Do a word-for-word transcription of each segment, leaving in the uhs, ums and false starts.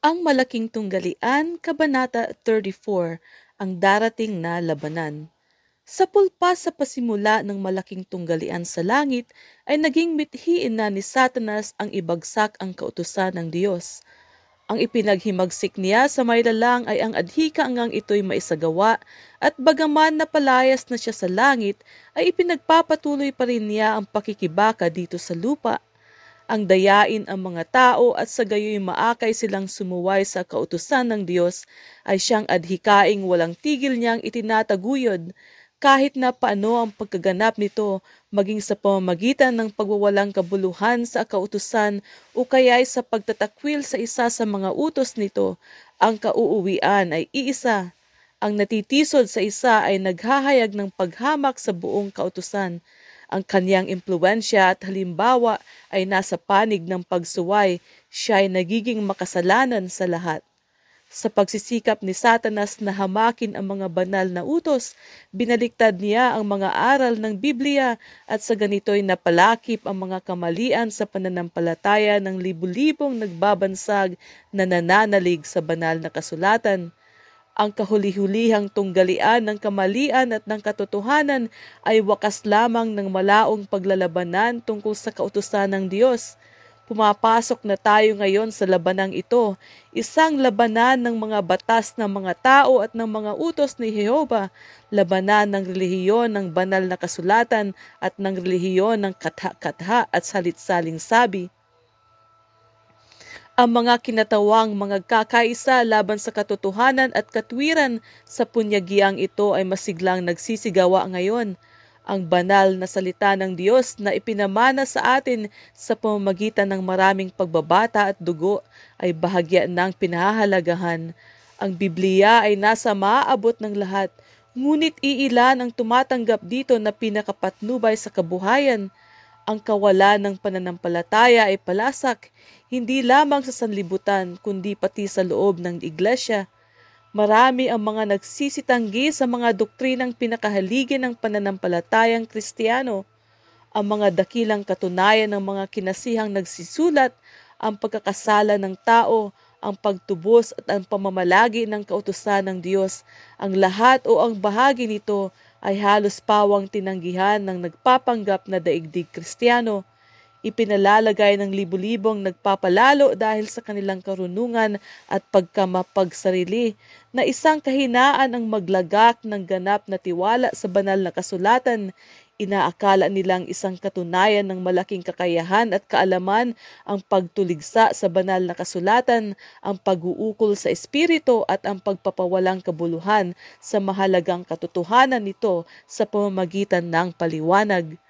Ang Malaking Tunggalian, Kabanata thirty-four, Ang Darating na Labanan. Sa pulpa sa pasimula ng Malaking Tunggalian sa langit ay naging mithiin na ni Satanas ang ibagsak ang kautusan ng Diyos. Ang ipinaghimagsik niya sa may lalang ay ang adhika hanggang ito'y maisagawa, at bagaman napalayas na siya sa langit ay ipinagpapatuloy pa rin niya ang pakikibaka dito sa lupa. Ang dayain ang mga tao at sa gayo'y maakay silang sumuway sa kautusan ng Diyos ay siyang adhikaing walang tigil niyang itinataguyod, kahit na paano ang pagkaganap nito, maging sa pamamagitan ng pagwawalang kabuluhan sa kautusan o kaya'y sa pagtatakwil sa isa sa mga utos nito. Ang kauuwian ay iisa. Ang natitisod sa isa ay naghahayag ng paghamak sa buong kautusan. Ang kaniyang impluwensya at halimbawa ay nasa panig ng pagsuway, siya ay nagiging makasalanan sa lahat. Sa pagsisikap ni Satanas na hamakin ang mga banal na utos, binaliktad niya ang mga aral ng Biblia at sa ganito'y napalakip ang mga kamalian sa pananampalataya ng libu-libong nagbabansag na nananalig sa banal na kasulatan. Ang kahuli-hulihang tunggalian ng kamalian at ng katotohanan ay wakas lamang ng malaong paglalabanan tungkol sa kautusan ng Diyos. Pumapasok na tayo ngayon sa labanang ito, isang labanan ng mga batas ng mga tao at ng mga utos ni Jehova, labanan ng relihiyon ng banal na kasulatan at ng relihiyon ng katha-katha at salit-saling sabi. Ang mga kinatawang mga kakaisa laban sa katotohanan at katwiran sa punyagiang ito ay masiglang nagsisigawa ngayon. Ang banal na salita ng Diyos na ipinamana sa atin sa pamamagitan ng maraming pagbabata at dugo ay bahagya ng pinahahalagahan. Ang Biblia ay nasa maaabot ng lahat, ngunit iilan ang tumatanggap dito na pinakapatnubay sa kabuhayan. Ang kawalan ng pananampalataya ay palasak, hindi lamang sa sanlibutan kundi pati sa loob ng iglesia. Marami ang mga nagsisitanggi sa mga doktrinang pinakahaligi ng pananampalatayang Kristiyano. Ang mga dakilang katunayan ng mga kinasihang nagsisulat, ang pagkakasala ng tao, ang pagtubos at ang pamamalagi ng kautusan ng Diyos, ang lahat o ang bahagi nito ay halos pawang tinanggihan ng nagpapanggap na daigdig Kristiyano. Ipinalalagay ng libu-libong nagpapalalo dahil sa kanilang karunungan at pagkamapagsarili na isang kahinaan ang maglagak ng ganap na tiwala sa banal na kasulatan. Inaakala nilang isang katunayan ng malaking kakayahan at kaalaman ang pagtuligsa sa banal na kasulatan, ang pag-uukol sa espiritu at ang pagpapawalang kabuluhan sa mahalagang katotohanan nito sa pamamagitan ng paliwanag.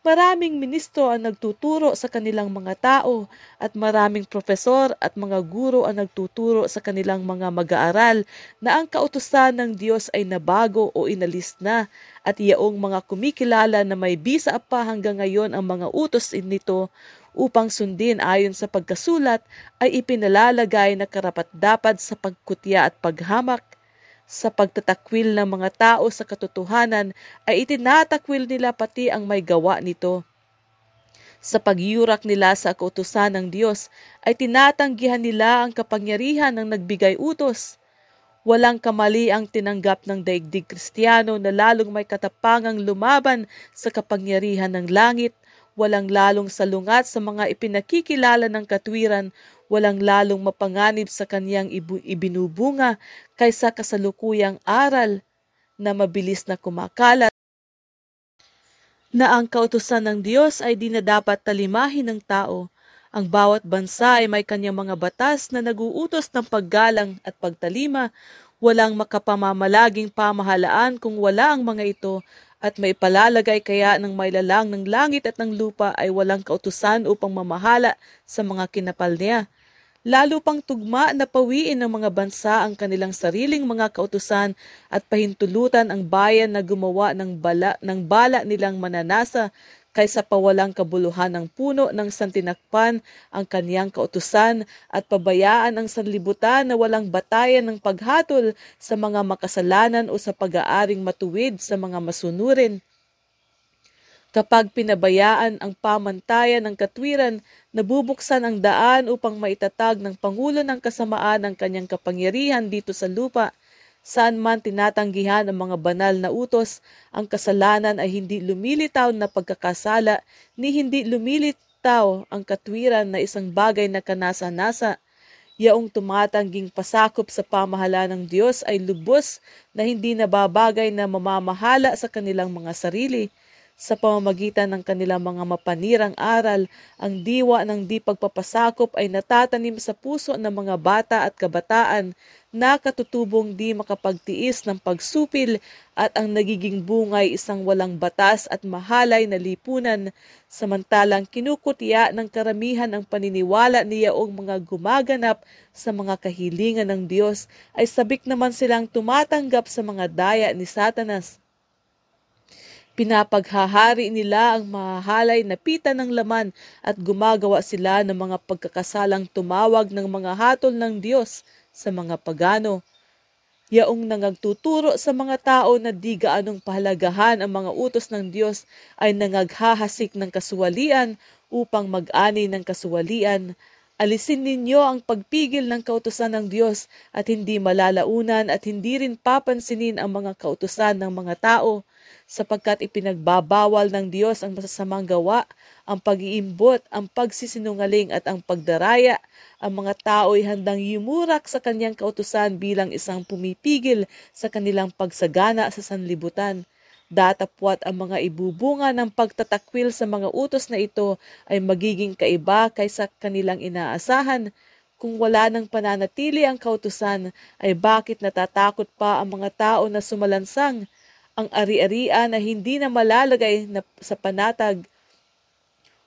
Maraming ministro ang nagtuturo sa kanilang mga tao at maraming profesor at mga guro ang nagtuturo sa kanilang mga mag-aaral na ang kautusan ng Diyos ay nabago o inalis na, at iyaong mga kumikilala na may bisa pa hanggang ngayon ang mga utos nito upang sundin ayon sa pagkasulat ay ipinalalagay na karapat-dapat sa pagkutya at paghamak. Sa pagtatakwil ng mga tao sa katotohanan ay itinatakwil nila pati ang may gawa nito. Sa pagyurak nila sa kautusan ng Diyos ay tinatanggihan nila ang kapangyarihan ng nagbigay utos. Walang kamali ang tinanggap ng daigdig Kristiyano na lalong may katapangang lumaban sa kapangyarihan ng langit, walang lalong salungat sa mga ipinakikilala ng katwiran, walang lalong mapanganib sa kaniyang ibinubunga kaysa kasalukuyang aral na mabilis na kumakalat, na ang kautusan ng Diyos ay di na dapat talimahin ng tao. Ang bawat bansa ay may kaniyang mga batas na naguutos ng paggalang at pagtalima. Walang makapamamalaging pamahalaan kung wala ang mga ito, at maipalalagay kaya ng mailalang ng langit at ng lupa ay walang kautusan upang mamahala sa mga kinapal niya. Lalo pang tugma na pawiin ng mga bansa ang kanilang sariling mga kautusan at pahintulutan ang bayan na gumawa ng bala, ng bala nilang mananasa kaysa pawalang kabuluhan ng puno ng santinakpan ang kaniyang kautusan at pabayaan ang sanlibutan na walang batayan ng paghatol sa mga makasalanan o sa pag-aaring matuwid sa mga masunurin. Kapag pinabayaan ang pamantayan ng katwiran, nabubuksan ang daan upang maitatag ng Pangulo ng Kasamaan ang kanyang kapangyarihan dito sa lupa. Saan man tinatanggihan ang mga banal na utos, ang kasalanan ay hindi lumilitaw na pagkakasala, ni hindi lumilitaw ang katwiran na isang bagay na kanasa-nasa. Yaong tumatangging pasakop sa pamahala ng Diyos ay lubos na hindi nababagay na mamamahala sa kanilang mga sarili. Sa pamamagitan ng kanilang mga mapanirang aral, ang diwa ng di pagpapasakop ay natatanim sa puso ng mga bata at kabataan na katutubong di makapagtiis ng pagsupil at ang nagiging bungay isang walang batas at mahalay na lipunan, samantalang kinukutya ng karamihan ang paniniwala niyaong mga gumaganap sa mga kahilingan ng Diyos ay sabik naman silang tumatanggap sa mga daya ni Satanas. Pinapaghahari nila ang mahahalay na pita ng laman at gumagawa sila ng mga pagkakasalang tumawag ng mga hatol ng Diyos sa mga pagano. Yaong nangagtuturo sa mga tao na di gaanong pahalagahan ang mga utos ng Diyos ay nangaghahasik ng kasuwalian upang mag-ani ng kasuwalian. Alisin ninyo ang pagpigil ng kautusan ng Diyos at hindi malalaunan at hindi rin papansinin ang mga kautusan ng mga tao sapagkat ipinagbabawal ng Diyos ang masasamang gawa, ang pag-iimbot, ang pagsisinungaling at ang pagdaraya. Ang mga tao ay handang yumurak sa kanyang kautusan bilang isang pumipigil sa kanilang pagsagana sa sanlibutan. Datapwat ang mga ibubunga ng pagtatakwil sa mga utos na ito ay magiging kaiba kaysa kanilang inaasahan. Kung wala ng pananatili ang kautusan, ay bakit natatakot pa ang mga tao na sumalansang? Ang ari-arian na hindi na malalagay na sa panatag.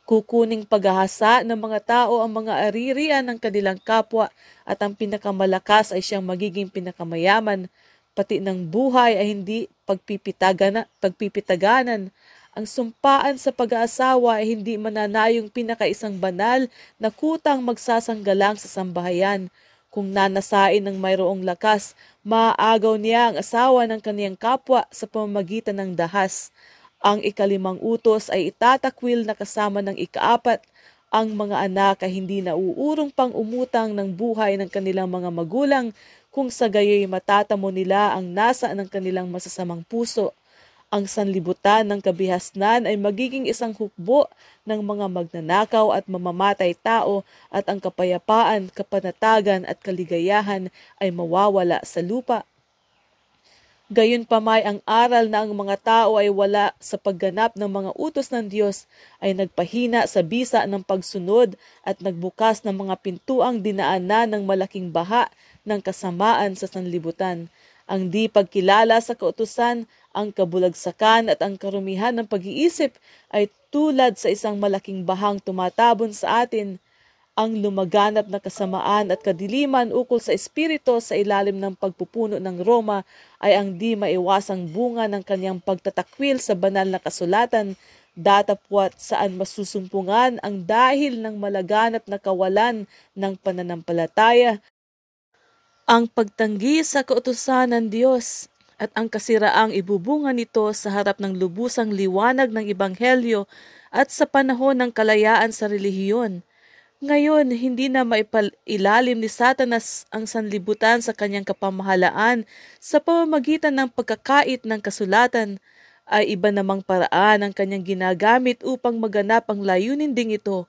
Kukuning paghahasa ng mga tao ang mga ari-arian ng kanilang kapwa at ang pinakamalakas ay siyang magiging pinakamayaman. Pati ng buhay ay hindi pagpipitagana, pagpipitaganan. Ang sumpaan sa pag-aasawa ay hindi mananayong pinakaisang banal na kutang magsasanggalang sa sambahayan. Kung nanasain ng mayroong lakas, maaagaw niya ang asawa ng kaniyang kapwa sa pamamagitan ng dahas. Ang ikalimang utos ay itatakwil na kasama ng ikaapat. Ang mga anak ay hindi nauurong pang umutang ng buhay ng kanilang mga magulang, kung sa gayo'y matatamo nila ang nasa ng kanilang masasamang puso. Ang sanlibutan ng kabihasnan ay magiging isang hukbo ng mga magnanakaw at mamamatay tao at ang kapayapaan, kapanatagan at kaligayahan ay mawawala sa lupa. Gayunpamay ang aral na ang mga tao ay wala sa pagganap ng mga utos ng Diyos ay nagpahina sa bisa ng pagsunod at nagbukas ng mga pintuang dinaanan ng malaking baha ng kasamaan sa sanlibutan. Ang di pagkilala sa kautusan, ang kabulagsakan at ang karumihan ng pag-iisip ay tulad sa isang malaking bahang tumatabon sa atin. Ang lumaganap na kasamaan at kadiliman ukol sa espiritu sa ilalim ng pagpupuno ng Roma ay ang di maiwasang bunga ng kanyang pagtatakwil sa banal na kasulatan, datapwat saan masusumpungan ang dahil ng malaganap na kawalan ng pananampalataya, ang pagtanggi sa kautusan ng Diyos at ang kasiraang ibubunga nito sa harap ng lubusang liwanag ng Ebanghelyo at sa panahon ng kalayaan sa relihiyon. Ngayon, hindi na maipailalim ni Satanas ang sanlibutan sa kanyang kapamahalaan sa pamamagitan ng pagkakait ng kasulatan ay iba namang paraan ang kanyang ginagamit upang maganap ang layunin ding ito.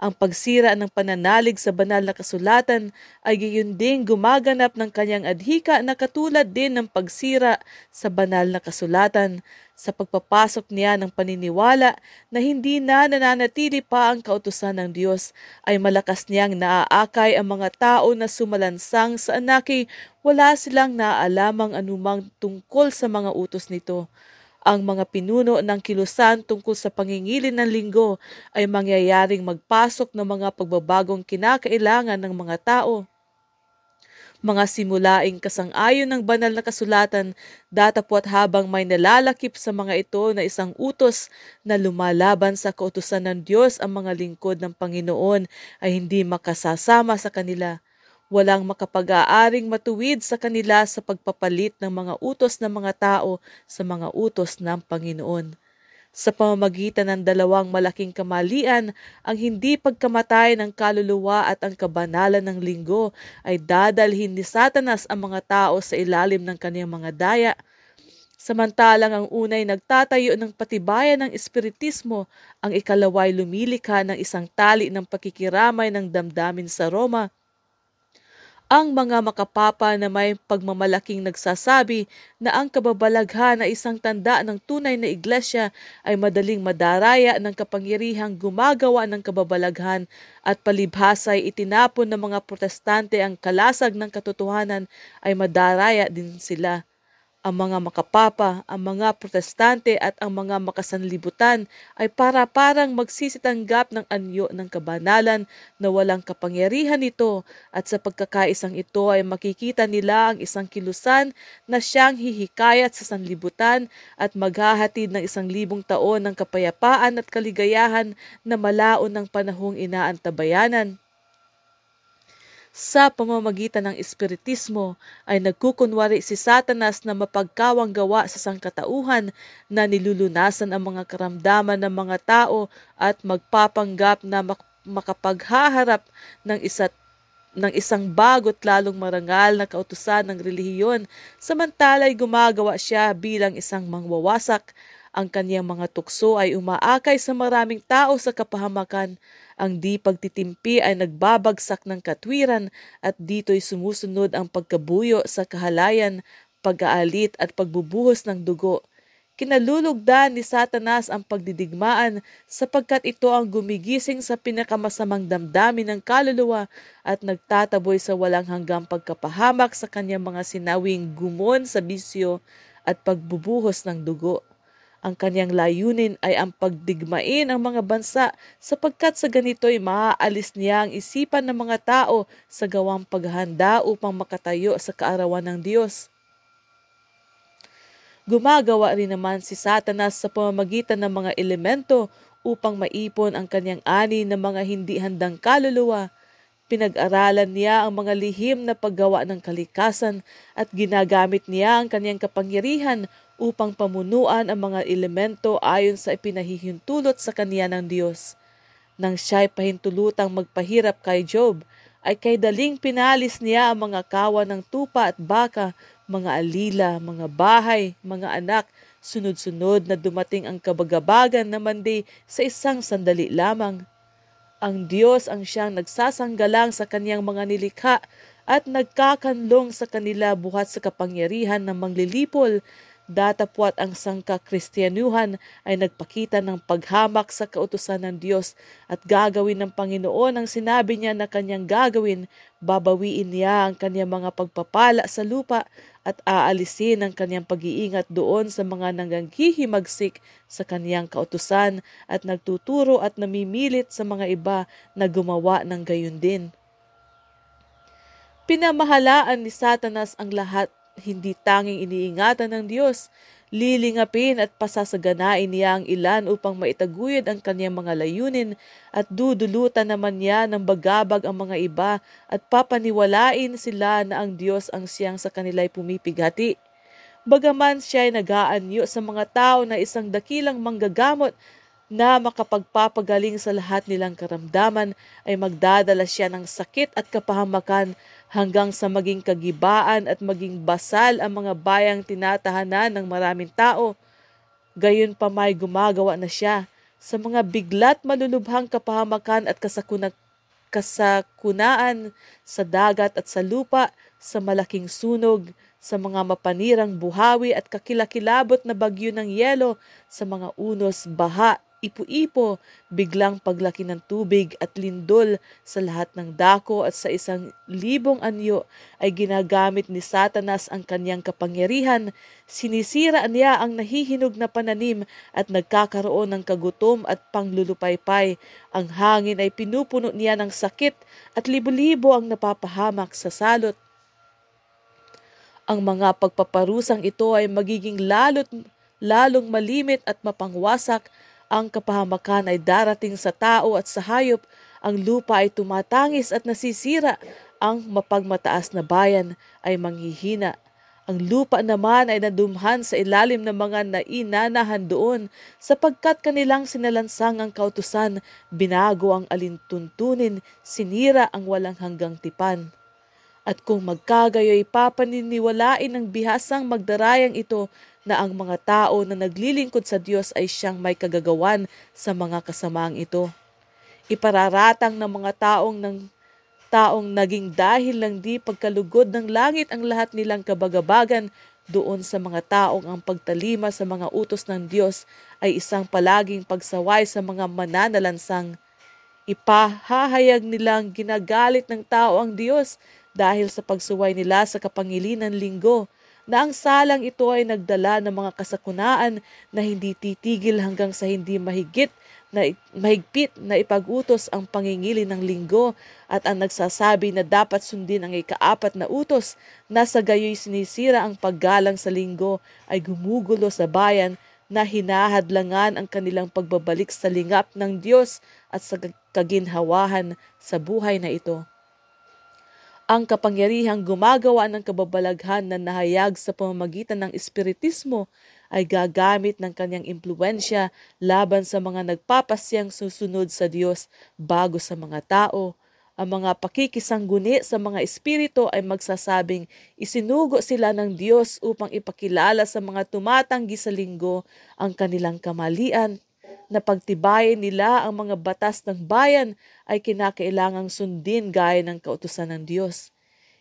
Ang pagsira ng pananalig sa banal na kasulatan ay gayon ding gumaganap ng kanyang adhika na katulad din ng pagsira sa banal na kasulatan sa pagpapasok niya ng paniniwala na hindi na nananatili pa ang kautusan ng Diyos, ay malakas niyang naaakay ang mga tao na sumalansang sa anaki, wala silang naaalamang anumang tungkol sa mga utos nito. Ang mga pinuno ng kilusan tungkol sa pangingilin ng linggo ay mangyayaring magpasok ng mga pagbabagong kinakailangan ng mga tao. Mga simulaing kasang-ayon ng banal na kasulatan, datapwat habang may nalalakip sa mga ito na isang utos na lumalaban sa kautusan ng Diyos, ang mga lingkod ng Panginoon ay hindi makasasama sa kanila. Walang makapag-aaring matuwid sa kanila sa pagpapalit ng mga utos ng mga tao sa mga utos ng Panginoon. Sa pamamagitan ng dalawang malaking kamalian, ang hindi pagkamatay ng kaluluwa at ang kabanalan ng linggo ay dadalhin ni Satanas ang mga tao sa ilalim ng kaniyang mga daya. Samantalang ang unay nagtatayo ng patibayan ng espiritismo, ang ikalaway lumilikha ng isang tali ng pakikiramay ng damdamin sa Roma. Ang mga makapapa na may pagmamalaking nagsasabi na ang kababalaghan na isang tanda ng tunay na iglesia ay madaling madaraya ng kapangyarihang gumagawa ng kababalaghan at palibhasa ay itinapon ng mga protestante ang kalasag ng katotohanan ay madaraya din sila. Ang mga makapapa, ang mga protestante at ang mga makasanlibutan ay para-parang magsisitanggap ng anyo ng kabanalan na walang kapangyarihan nito at sa pagkakaisang ito ay makikita nila ang isang kilusan na siyang hihikayat sa sanlibutan at maghahatid ng isang libong taon ng kapayapaan at kaligayahan na malaon ng panahong inaantabayanan. Sa pamamagitan ng espiritismo ay nagkukunwari si Satanas na mapagkawang gawa sa sangkatauhan na nilulunasan ang mga karamdaman ng mga tao at magpapanggap na makapaghaharap ng isa't ng isang bago't lalong marangal na kautusan ng relihiyon, samantala'y gumagawa siya bilang isang mangwawasak. Ang kaniyang mga tukso ay umaakay sa maraming tao sa kapahamakan. Ang di pagtitimpi ay nagbabagsak ng katwiran at dito'y sumusunod ang pagkabuyo sa kahalayan, pag-aalit at pagbubuhos ng dugo. Kinalulugdan ni Satanas ang pagdidigmaan sapagkat ito ang gumigising sa pinakamasamang damdamin ng kaluluwa at nagtataboy sa walang hanggang pagkapahamak sa kaniyang mga sinawing gumon sa bisyo at pagbubuhos ng dugo. Ang kaniyang layunin ay ang pagdigmain ang mga bansa sapagkat sa ganito'y maaalis niya ang isipan ng mga tao sa gawang paghahanda upang makatayo sa kaarawan ng Diyos. Gumagawa rin naman si Satanas sa pamamagitan ng mga elemento upang maipon ang kaniyang ani ng mga hindi handang kaluluwa. Pinag-aralan niya ang mga lihim na paggawa ng kalikasan at ginagamit niya ang kaniyang kapangyarihan upang pamunuan ang mga elemento ayon sa ipinahihintulot sa kaniya ng Diyos. Nang siya'y pahintulutang magpahirap kay Job, ay kay daling pinalis niya ang mga kawan ng tupa at baka, mga alila, mga bahay, mga anak, sunod-sunod na dumating ang kabagabagan na mandi sa isang sandali lamang. Ang Diyos ang siyang nagsasanggalang sa kaniyang mga nilikha at nagkakanlong sa kanila buhat sa kapangyarihan ng manglilipol. Datapwat ang sangka-Kristiyanuhan ay nagpakita ng paghamak sa kautusan ng Diyos at gagawin ng Panginoon ang sinabi niya na kanyang gagawin. Babawiin niya ang kanyang mga pagpapala sa lupa at aalisin ang kanyang pag-iingat doon sa mga nanganghihimagsik sa kanyang kautusan at nagtuturo at namimilit sa mga iba na gumawa ng gayon din. Pinamahalaan ni Satanas ang lahat. Hindi tanging iniingatan ng Diyos, lilingapin at pasasaganain niya ang ilan upang maitaguyod ang kaniyang mga layunin at dudulutan naman niya ng bagabag ang mga iba at papaniwalain sila na ang Diyos ang siyang sa kanila'y pumipigati. Bagaman siya'y nagaanyo sa mga tao na isang dakilang manggagamot na makapagpapagaling sa lahat nilang karamdaman ay magdadala siya ng sakit at kapahamakan hanggang sa maging kagibaan at maging basal ang mga bayang tinatahanan ng maraming tao. Gayon pa may gumagawa na siya sa mga bigla't malulubhang kapahamakan at kasakuna- kasakunaan sa dagat at sa lupa, sa malaking sunog, sa mga mapanirang buhawi at kakilakilabot na bagyo ng yelo, sa mga unos, baha, ipo-ipo, biglang paglaki ng tubig at lindol sa lahat ng dako at sa isang libong anyo ay ginagamit ni Satanas ang kaniyang kapangyarihan. Sinisira niya ang nahihinog na pananim at nagkakaroon ng kagutom at panglulupaypay. Ang hangin ay pinupuno niya ng sakit at libo-libo ang napapahamak sa salot. Ang mga pagpaparusang ito ay magiging lalot, lalong malimit at mapangwasak. Ang kapahamakan ay darating sa tao at sa hayop, ang lupa ay tumatangis at nasisira, ang mapagmataas na bayan ay manghihina. Ang lupa naman ay nadumhan sa ilalim ng mga nainanahan doon sapagkat kanilang sinalansang ang kautusan, binago ang alintuntunin, sinira ang walang hanggang tipan. At kung magkagayo'y papaniniwalain ng bihasang magdarayang ito na ang mga tao na naglilingkod sa Diyos ay siyang may kagagawan sa mga kasamaang ito. Ipararatang ng mga taong ng taong naging dahil lang di pagkalugod ng langit ang lahat nilang kabagabagan doon sa mga taong ang pagtalima sa mga utos ng Diyos ay isang palaging pagsaway sa mga mananalansang. Ipahahayag nilang ginagalit ng tao ang Diyos dahil sa pagsuway nila sa kapangilinang linggo na ang salang ito ay nagdala ng mga kasakunaan na hindi titigil hanggang sa hindi mahigit na mahigpit na ipag-utos ang pangingili ng linggo at ang nagsasabi na dapat sundin ang ikaapat na utos na sa gayo'y sinisira ang paggalang sa linggo ay gumugulo sa bayan na hinahadlangan ang kanilang pagbabalik sa lingap ng Diyos at sa kaginhawahan sa buhay na ito. Ang kapangyarihang gumagawa ng kababalaghan na nahayag sa pamamagitan ng espiritismo ay gagamit ng kanyang impluwensya laban sa mga nagpapasyang susunod sa Diyos bago sa mga tao. Ang mga pakikisangguni sa mga espirito ay magsasabing isinugo sila ng Diyos upang ipakilala sa mga tumatanggi sa linggo ang kanilang kamalian. Napagtibayin nila ang mga batas ng bayan ay kinakailangang sundin gaya ng kautusan ng Diyos.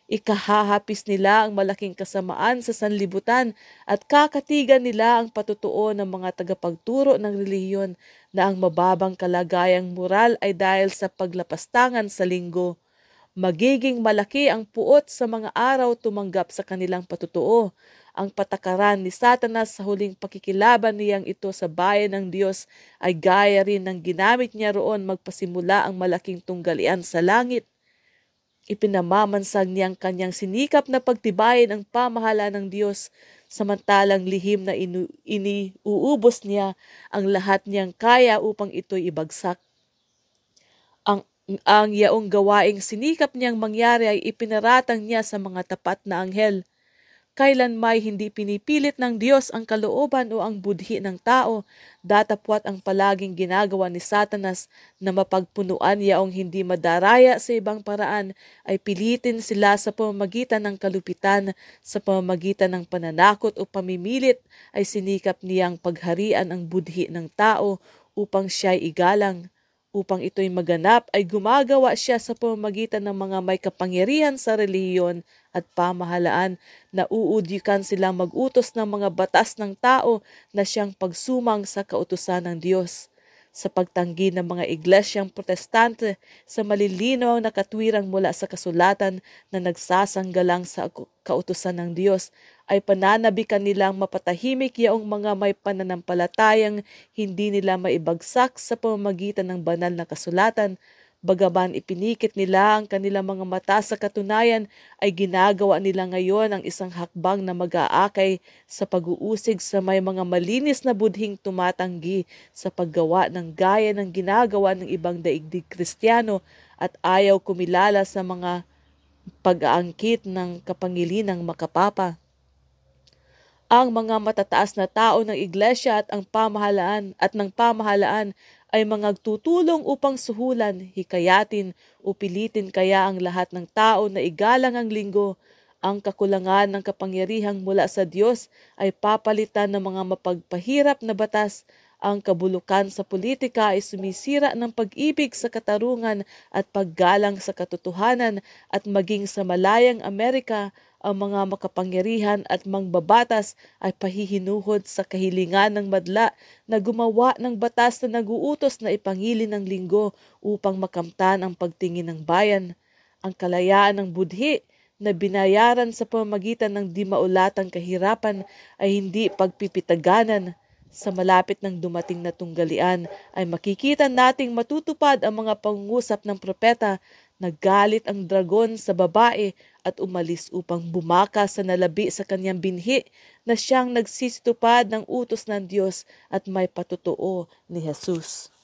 Ikahahapis nila ang malaking kasamaan sa sanlibutan at kakatigan nila ang patutuo ng mga tagapagturo ng relihiyon na ang mababang kalagayang moral ay dahil sa paglapastangan sa linggo. Magiging malaki ang puot sa mga araw tumanggap sa kanilang patutuo. Ang patakaran ni Satanas sa huling pakikilaban niyang ito sa bayan ng Diyos ay gaya rin ng ginamit niya roon magpasimula ang malaking tunggalian sa langit. Ipinamamansag niyang kanyang sinikap na pagtibayin ang pamahala ng Diyos, samantalang lihim na inu- iniuubos niya ang lahat niyang kaya upang ito'y ibagsak. Ang Ang yaong gawaing sinikap niyang mangyari ay ipinaratang niya sa mga tapat na anghel. Kailan may hindi pinipilit ng Diyos ang kalooban o ang budhi ng tao, datapwat ang palaging ginagawa ni Satanas na mapagpunuan yaong hindi madaraya sa ibang paraan ay pilitin sila sa pamamagitan ng kalupitan, sa pamamagitan ng pananakot o pamimilit ay sinikap niyang pagharian ang budhi ng tao upang siya'y igalang. Upang ito'y maganap ay gumagawa siya sa pamamagitan ng mga may kapangyarihan sa relihiyon at pamahalaan na uudyukan silang mag-utos ng mga batas ng tao na siyang pagsumang sa kautusan ng Diyos. Sa pagtanggi ng mga iglesyang protestante sa malilinaw na katwirang mula sa kasulatan na nagsasanggalang sa kautusan ng Diyos, ay pananabikan nilang mapatahimik yaong mga may pananampalatayang hindi nila maibagsak sa pamamagitan ng banal na kasulatan. Bagaman ipinikit nila ang kanilang mga mata sa katunayan, ay ginagawa nila ngayon ang isang hakbang na mag-aakay sa pag-uusig sa may mga malinis na budhing tumatanggi sa paggawa ng gaya ng ginagawa ng ibang daigdig Kristiyano at ayaw kumilala sa mga pag-aangkit ng kapangilinang makapapa. Ang mga matataas na tao ng iglesia at ang pamahalaan at ng pamahalaan ay mga tutulong upang suhulan, hikayatin o pilitin kaya ang lahat ng tao na igalang ang linggo. Ang kakulangan ng kapangyarihang mula sa Diyos ay papalitan ng mga mapagpahirap na batas. Ang kabulukan sa politika ay sumisira ng pag-ibig sa katarungan at paggalang sa katotohanan at maging sa malayang Amerika ang mga makapangyarihan at mangbabatas ay pahihinuhod sa kahilingan ng madla na gumawa ng batas na naguutos na ipangili ng linggo upang makamtan ang pagtingin ng bayan. Ang kalayaan ng budhi na binayaran sa pamamagitan ng di maulatang kahirapan ay hindi pagpipitaganan. Sa malapit ng dumating na tunggalian ay makikita nating matutupad ang mga pangusap ng propeta. Naggalit ang dragon sa babae at umalis upang bumaka sa nalabi sa kanyang binhi na siyang nagsisitupad ng utos ng Diyos at may patutuo ni Jesus.